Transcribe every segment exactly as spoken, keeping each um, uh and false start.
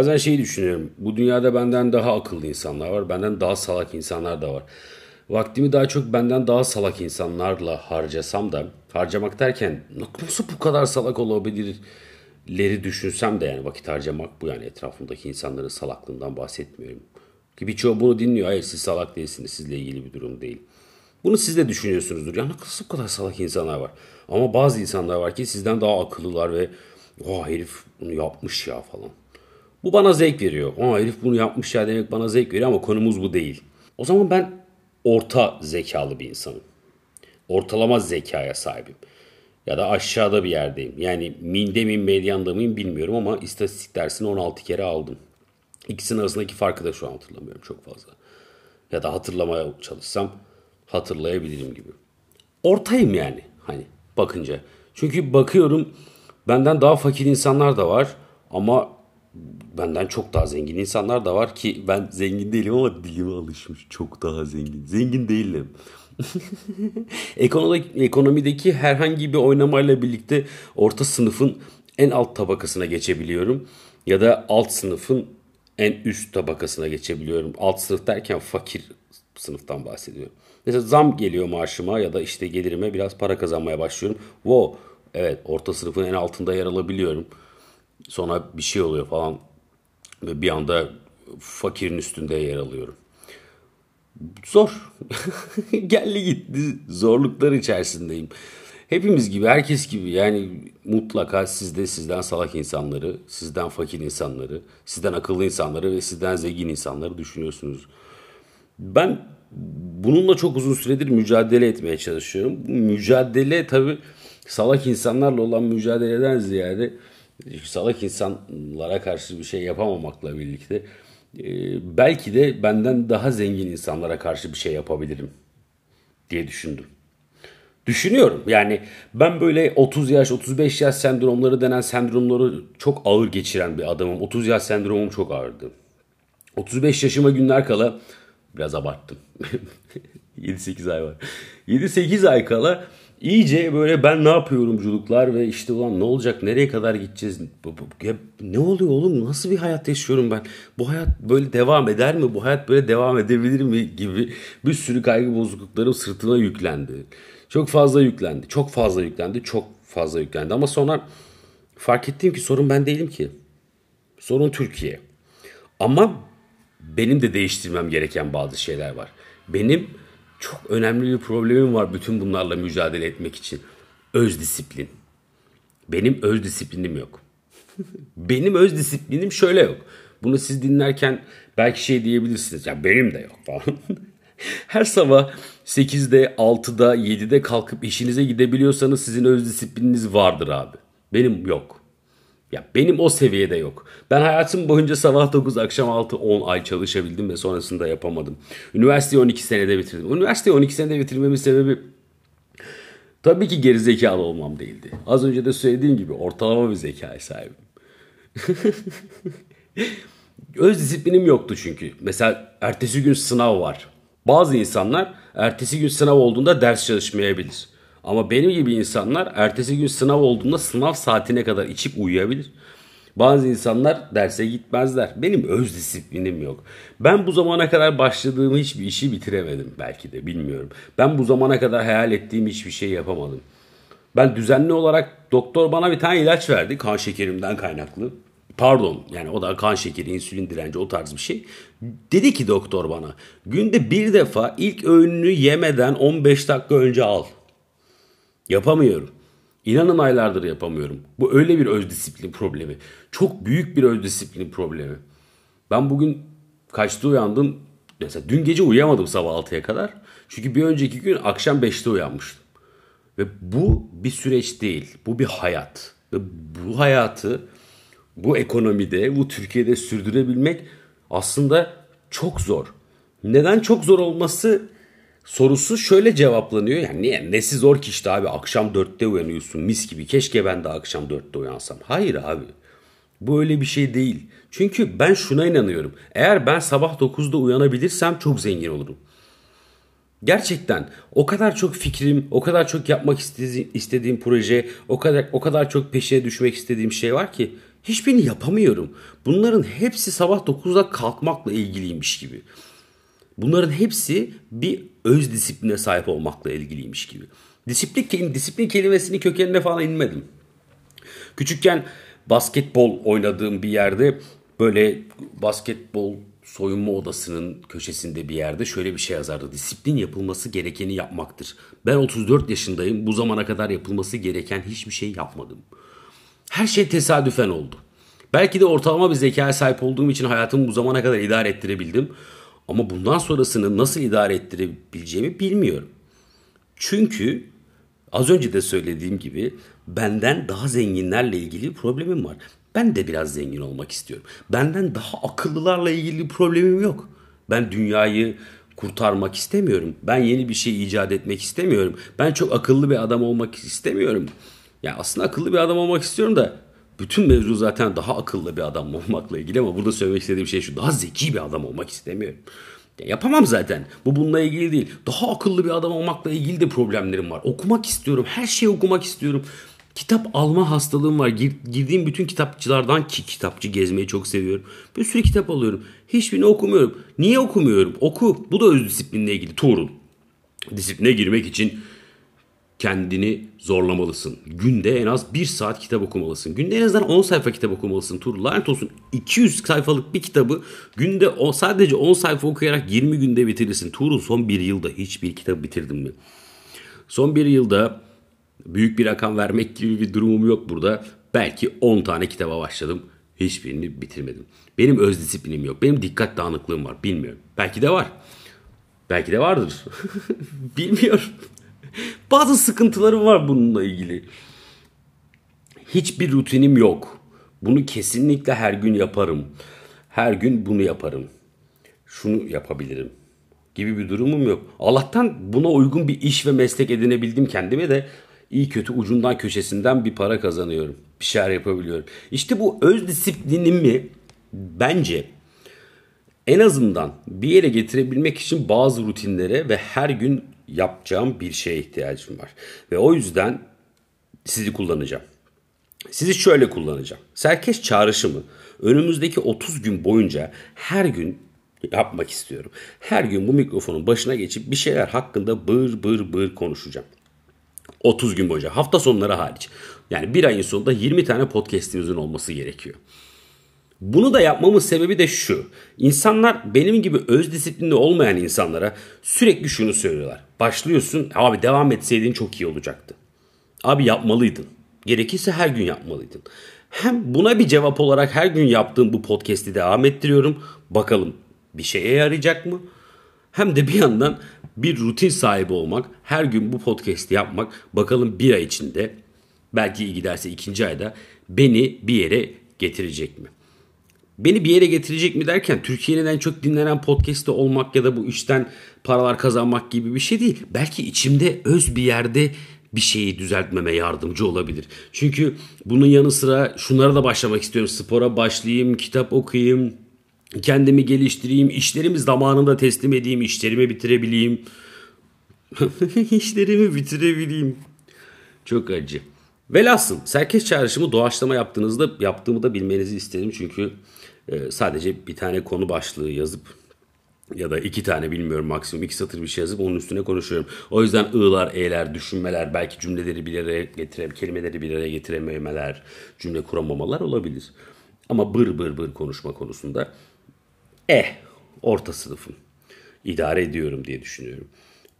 Bazen şeyi düşünüyorum. Bu dünyada benden daha akıllı insanlar var. Benden daha salak insanlar da var. Vaktimi daha çok benden daha salak insanlarla harcasam da, harcamak derken nasıl bu kadar salak olabilirleri düşünsem de, yani vakit harcamak bu, yani etrafımdaki insanların salaklığından bahsetmiyorum. Ki birçoğu bunu dinliyor. Hayır, siz salak değilsiniz. Sizle ilgili bir durum değil. Bunu siz de düşünüyorsunuzdur. Ya nasıl bu kadar salak insanlar var. Ama bazı insanlar var ki sizden daha akıllılar ve "Oha, herif bunu yapmış ya" falan. Bu bana zevk veriyor. "Oha, herif bunu yapmış ya" demek bana zevk veriyor ama konumuz bu değil. O zaman ben orta zekalı bir insanım. Ortalama zekaya sahibim. Ya da aşağıda bir yerdeyim. Yani minde miyim, medyanda mıyım bilmiyorum ama istatistik dersini on altı kere aldım. İkisinin arasındaki farkı da şu an hatırlamıyorum çok fazla. Ya da hatırlamaya çalışsam hatırlayabilirim gibi. Ortayım yani hani bakınca. Çünkü bakıyorum benden daha fakir insanlar da var ama benden çok daha zengin insanlar da var ki ben zengin değilim ama dilime alışmış çok daha zengin. Zengin değilim. Ekonomideki herhangi bir oynamayla birlikte orta sınıfın en alt tabakasına geçebiliyorum. Ya da alt sınıfın en üst tabakasına geçebiliyorum. Alt sınıf derken fakir sınıftan bahsediyorum. Mesela zam geliyor maaşıma ya da işte gelirime, biraz para kazanmaya başlıyorum. Wow, evet, orta sınıfın en altında yer alabiliyorum. Sonra bir şey oluyor falan ve bir anda fakirin üstünde yer alıyorum. Zor. Geldi gitti zorluklar içerisindeyim. Hepimiz gibi, herkes gibi yani mutlaka sizde sizden salak insanları, sizden fakir insanları, sizden akıllı insanları ve sizden zengin insanları düşünüyorsunuz. Ben bununla çok uzun süredir mücadele etmeye çalışıyorum. Bu mücadele tabii salak insanlarla olan mücadeleden ziyade salak insanlara karşı bir şey yapamamakla birlikte belki de benden daha zengin insanlara karşı bir şey yapabilirim diye düşündüm. Düşünüyorum yani ben böyle otuz yaş, otuz beş yaş sendromları denen sendromları çok ağır geçiren bir adamım. otuz yaş sendromum çok ağırdı. otuz beş yaşıma günler kala biraz abarttım. yedi sekiz ay var. yedi sekiz ay kala iyice böyle ben ne yapıyorumculuklar ve işte ulan ne olacak, nereye kadar gideceğiz, ya ne oluyor oğlum, nasıl bir hayat yaşıyorum ben, bu hayat böyle devam eder mi, bu hayat böyle devam edebilir mi gibi bir sürü kaygı bozukluklarım sırtına yüklendi. Çok fazla yüklendi, çok fazla yüklendi, çok fazla yüklendi ama sonra fark ettim ki sorun ben değilim ki. Sorun Türkiye. Ama benim de değiştirmem gereken bazı şeyler var. Benim çok önemli bir problemim var bütün bunlarla mücadele etmek için. Öz disiplin. Benim öz disiplinim yok. Benim öz disiplinim şöyle yok. Bunu siz dinlerken belki şey diyebilirsiniz. Ya benim de yok falan. Her sabah sekizde, altıda, yedide kalkıp işinize gidebiliyorsanız sizin öz disiplininiz vardır abi. Benim yok. Ya benim o seviyede yok. Ben hayatım boyunca sabah dokuz, akşam altı, on ay çalışabildim ve sonrasında yapamadım. Üniversiteyi on iki senede bitirdim. Üniversiteyi on iki senede bitirmemin sebebi tabii ki gerizekalı olmam değildi. Az önce de söylediğim gibi ortalama bir zekaya sahibim. Öz disiplinim yoktu çünkü. Mesela ertesi gün sınav var. Bazı insanlar ertesi gün sınav olduğunda ders çalışmayabilir. Ama benim gibi insanlar ertesi gün sınav olduğunda sınav saatine kadar içip uyuyabilir. Bazı insanlar derse gitmezler. Benim öz disiplinim yok. Ben bu zamana kadar başladığım hiçbir işi bitiremedim belki de, bilmiyorum. Ben bu zamana kadar hayal ettiğim hiçbir şey yapamadım. Ben düzenli olarak, doktor bana bir tane ilaç verdi kan şekerimden kaynaklı. Pardon, yani o da kan şekeri, insülin direnci, o tarz bir şey. Dedi ki doktor bana, günde bir defa ilk öğününü yemeden on beş dakika önce al. Yapamıyorum. İnanın aylardır yapamıyorum. Bu öyle bir öz disiplin problemi. Çok büyük bir öz disiplin problemi. Ben bugün kaçta uyandım? Mesela dün gece uyuyamadım sabah altıya kadar. Çünkü bir önceki gün akşam beşte uyanmıştım. Ve bu bir süreç değil. Bu bir hayat. Ve bu hayatı bu ekonomide, bu Türkiye'de sürdürebilmek aslında çok zor. Neden çok zor olması sorusu şöyle cevaplanıyor. Yani niye? Nesi zor ki işte abi, akşam dörtte uyanıyorsun mis gibi. Keşke ben de akşam dörtte uyansam. Hayır abi. Bu öyle bir şey değil. Çünkü ben şuna inanıyorum. Eğer ben sabah dokuzda uyanabilirsem çok zengin olurum. Gerçekten o kadar çok fikrim, o kadar çok yapmak istediğim, istediğim proje, o kadar o kadar çok peşine düşmek istediğim şey var ki hiçbirini yapamıyorum. Bunların hepsi sabah dokuzda kalkmakla ilgiliymiş gibi. Bunların hepsi bir öz disipline sahip olmakla ilgiliymiş gibi. Disiplin, disiplin kelimesini kökenine falan inmedim. Küçükken basketbol oynadığım bir yerde, böyle basketbol soyunma odasının köşesinde bir yerde şöyle bir şey yazardı. Disiplin yapılması gerekeni yapmaktır. Ben otuz dört yaşındayım. Bu zamana kadar yapılması gereken hiçbir şey yapmadım. Her şey tesadüfen oldu. Belki de ortalama bir zekaya sahip olduğum için hayatımı bu zamana kadar idare ettirebildim. Ama bundan sonrasını nasıl idare ettirebileceğimi bilmiyorum. Çünkü az önce de söylediğim gibi benden daha zenginlerle ilgili problemim var. Ben de biraz zengin olmak istiyorum. Benden daha akıllılarla ilgili problemim yok. Ben dünyayı kurtarmak istemiyorum. Ben yeni bir şey icat etmek istemiyorum. Ben çok akıllı bir adam olmak istemiyorum. Ya aslında akıllı bir adam olmak istiyorum da bütün mevzu zaten daha akıllı bir adam olmakla ilgili, ama burada söylemek istediğim şey şu: daha zeki bir adam olmak istemiyorum. Ya yapamam zaten. Bu bununla ilgili değil. Daha akıllı bir adam olmakla ilgili de problemlerim var. Okumak istiyorum. Her şeyi okumak istiyorum. Kitap alma hastalığım var. Girdiğim bütün kitapçılardan, ki kitapçı gezmeyi çok seviyorum, bir sürü kitap alıyorum. Hiçbirini okumuyorum. Niye okumuyorum? Oku. Bu da öz disiplinle ilgili. Tuğrul. Disipline girmek için kendini zorlamalısın. Günde en az bir saat kitap okumalısın. Günde en azından on sayfa kitap okumalısın. Tuğrul, lanet olsun. iki yüz sayfalık bir kitabı günde o sadece on sayfa okuyarak yirmi günde bitirirsin. Tuğrul, son bir yılda hiçbir kitap bitirdim mi? Son bir yılda büyük bir rakam vermek gibi bir durumum yok burada. Belki on tane kitaba başladım. Hiçbirini bitirmedim. Benim öz disiplinim yok. Benim dikkat dağınıklığım var. Bilmiyorum. Belki de var. Belki de vardır. Bilmiyorum. Bazı sıkıntılarım var bununla ilgili. Hiçbir rutinim yok. Bunu kesinlikle her gün yaparım. Her gün bunu yaparım. Şunu yapabilirim gibi bir durumum yok. Allah'tan buna uygun bir iş ve meslek edinebildim kendime de. İyi kötü ucundan köşesinden bir para kazanıyorum. Bir şeyler yapabiliyorum. İşte bu öz disiplinimi bence en azından bir yere getirebilmek için bazı rutinlere ve her gün yapacağım bir şeye ihtiyacım var. Ve o yüzden sizi kullanacağım. Sizi şöyle kullanacağım. Serkeş çağrışımı önümüzdeki otuz gün boyunca her gün yapmak istiyorum. Her gün bu mikrofonun başına geçip bir şeyler hakkında bır bır bır konuşacağım. otuz gün boyunca, hafta sonları hariç. Yani bir ayın sonunda yirmi tane podcast'imizin olması gerekiyor. Bunu da yapmamın sebebi de şu: İnsanlar benim gibi öz disiplinli olmayan insanlara sürekli şunu söylüyorlar. Başlıyorsun, abi devam etseydin çok iyi olacaktı. Abi yapmalıydın. Gerekirse her gün yapmalıydın. Hem buna bir cevap olarak her gün yaptığım bu podcast'i devam ettiriyorum. Bakalım bir şeye yarayacak mı? Hem de bir yandan bir rutin sahibi olmak, her gün bu podcast'i yapmak, bakalım bir ay içinde, belki iyi giderse ikinci ayda beni bir yere getirecek mi? Beni bir yere getirecek mi derken Türkiye'nin en çok dinlenen podcast'te olmak ya da bu işten paralar kazanmak gibi bir şey değil. Belki içimde öz bir yerde bir şeyi düzeltmeme yardımcı olabilir. Çünkü bunun yanı sıra şunlara da başlamak istiyorum. Spora başlayayım, kitap okuyayım, kendimi geliştireyim, işlerimi zamanında teslim edeyim, işlerimi bitirebileyim. işlerimi bitirebileyim. Çok acı. Velhasıl serkeş çağrışımı doğaçlama yaptığınızda yaptığımı da bilmenizi isterim. Çünkü e, sadece bir tane konu başlığı yazıp ya da iki tane, bilmiyorum, maksimum iki satır bir şey yazıp onun üstüne konuşuyorum. O yüzden ı'lar, e'ler, düşünmeler, belki cümleleri bir araya getirem, kelimeleri bir araya getirememeler, cümle kuramamalar olabilir. Ama bır bır bır konuşma konusunda Eh, orta sınıfım. İdare ediyorum diye düşünüyorum.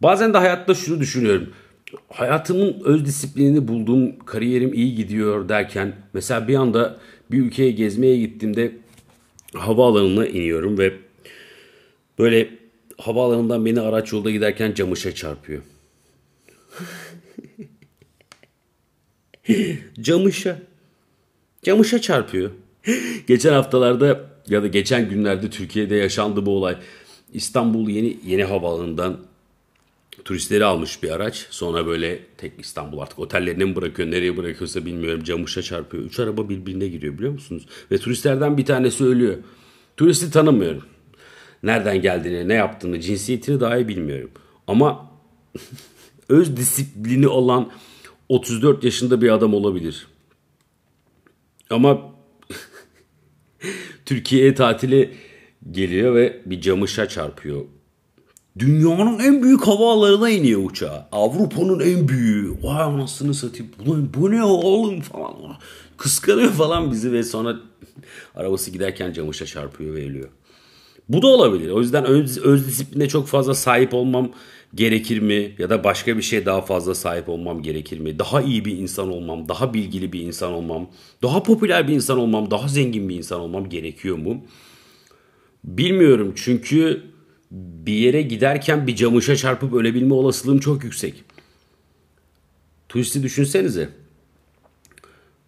Bazen de hayatta şunu düşünüyorum. Hayatımın öz disiplinini buldum, kariyerim iyi gidiyor derken, mesela bir anda bir ülkeye gezmeye gittiğimde havaalanına iniyorum ve böyle havaalanından beni araç yolda giderken camışa çarpıyor. camışa. Camışa çarpıyor. Geçen haftalarda ya da geçen günlerde Türkiye'de yaşandı bu olay. İstanbul yeni yeni havaalanından turistleri almış bir araç. Sonra böyle tek İstanbul artık otellerine mi bırakıyor, nereye bırakıyorsa bilmiyorum. Camışa çarpıyor. Üç araba birbirine giriyor, biliyor musunuz? Ve turistlerden bir tanesi ölüyor. Turisti tanımıyorum. Nereden geldiğini, ne yaptığını, cinsiyetini dahi bilmiyorum. Ama öz disiplini olan otuz dört yaşında bir adam olabilir. Ama Türkiye tatili geliyor ve bir camışa çarpıyor. Dünyanın en büyük havaalanına iniyor uçağı. Avrupa'nın en büyüğü. Vay anasını satayım. Bu ne oğlum falan. Kıskanıyor falan bizi ve sonra arabası giderken camışa çarpıyor ve ölüyor. Bu da olabilir. O yüzden öz, öz disipline çok fazla sahip olmam gerekir mi? Ya da başka bir şeye daha fazla sahip olmam gerekir mi? Daha iyi bir insan olmam, daha bilgili bir insan olmam, daha popüler bir insan olmam, daha zengin bir insan olmam gerekiyor mu? Bilmiyorum, çünkü bir yere giderken bir camışa çarpıp ölebilme olasılığım çok yüksek. Turisti düşünsenize.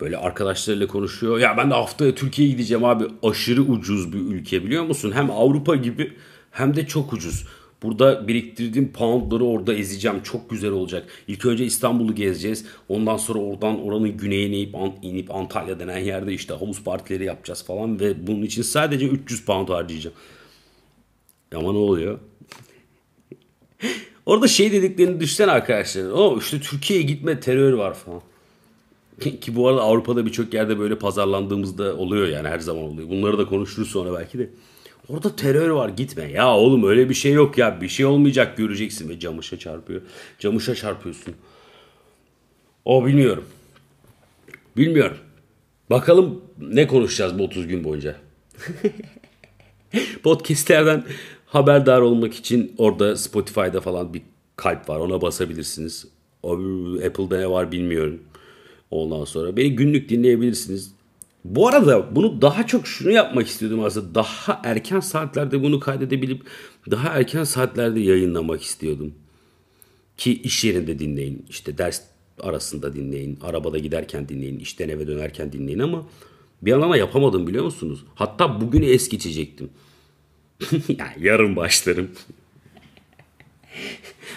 Böyle arkadaşlarıyla konuşuyor. Ya ben de haftaya Türkiye'ye gideceğim abi. Aşırı ucuz bir ülke biliyor musun? Hem Avrupa gibi hem de çok ucuz. Burada biriktirdiğim poundları orada ezeceğim. Çok güzel olacak. İlk önce İstanbul'u gezeceğiz. Ondan sonra oradan oranın güneyine inip, inip Antalya denen yerde işte havuz partileri yapacağız falan. Ve bunun için sadece üç yüz pound harcayacağım. Ama ne oluyor? Orada şey dediklerini düşünsene arkadaşlar. O işte Türkiye'ye gitme, terör var falan. Ki bu arada Avrupa'da birçok yerde böyle pazarlandığımızda oluyor yani, her zaman oluyor. Bunları da konuşuruz sonra belki de. Orada terör var, gitme. Ya oğlum öyle bir şey yok ya. Bir şey olmayacak, göreceksin. Ve camışa çarpıyor. Camışa çarpıyorsun. O bilmiyorum. Bilmiyorum. Bakalım ne konuşacağız bu otuz gün boyunca. Podcastlerden haberdar olmak için orada Spotify'da falan bir kalp var. Ona basabilirsiniz. Apple'da ne var bilmiyorum. Ondan sonra beni günlük dinleyebilirsiniz. Bu arada bunu daha çok şunu yapmak istiyordum aslında. Daha erken saatlerde bunu kaydedebilip daha erken saatlerde yayınlamak istiyordum. Ki iş yerinde dinleyin. İşte ders arasında dinleyin. Arabada giderken dinleyin. İşten eve dönerken dinleyin ama bir yandan yapamadım biliyor musunuz? Hatta bugünü es geçecektim. Yani yarın başlarım.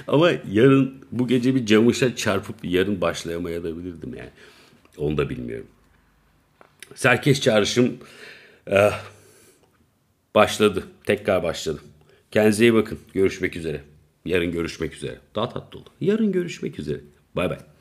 Ama yarın bu gece bir camışa çarpıp yarın başlayamayabilirdim yani. Onu da bilmiyorum. Serkeş çağrışım eh, başladı. Tekrar başladı. Kendinize iyi bakın. Görüşmek üzere. Yarın görüşmek üzere. Daha tatlı oldu. Yarın görüşmek üzere. Bay bay.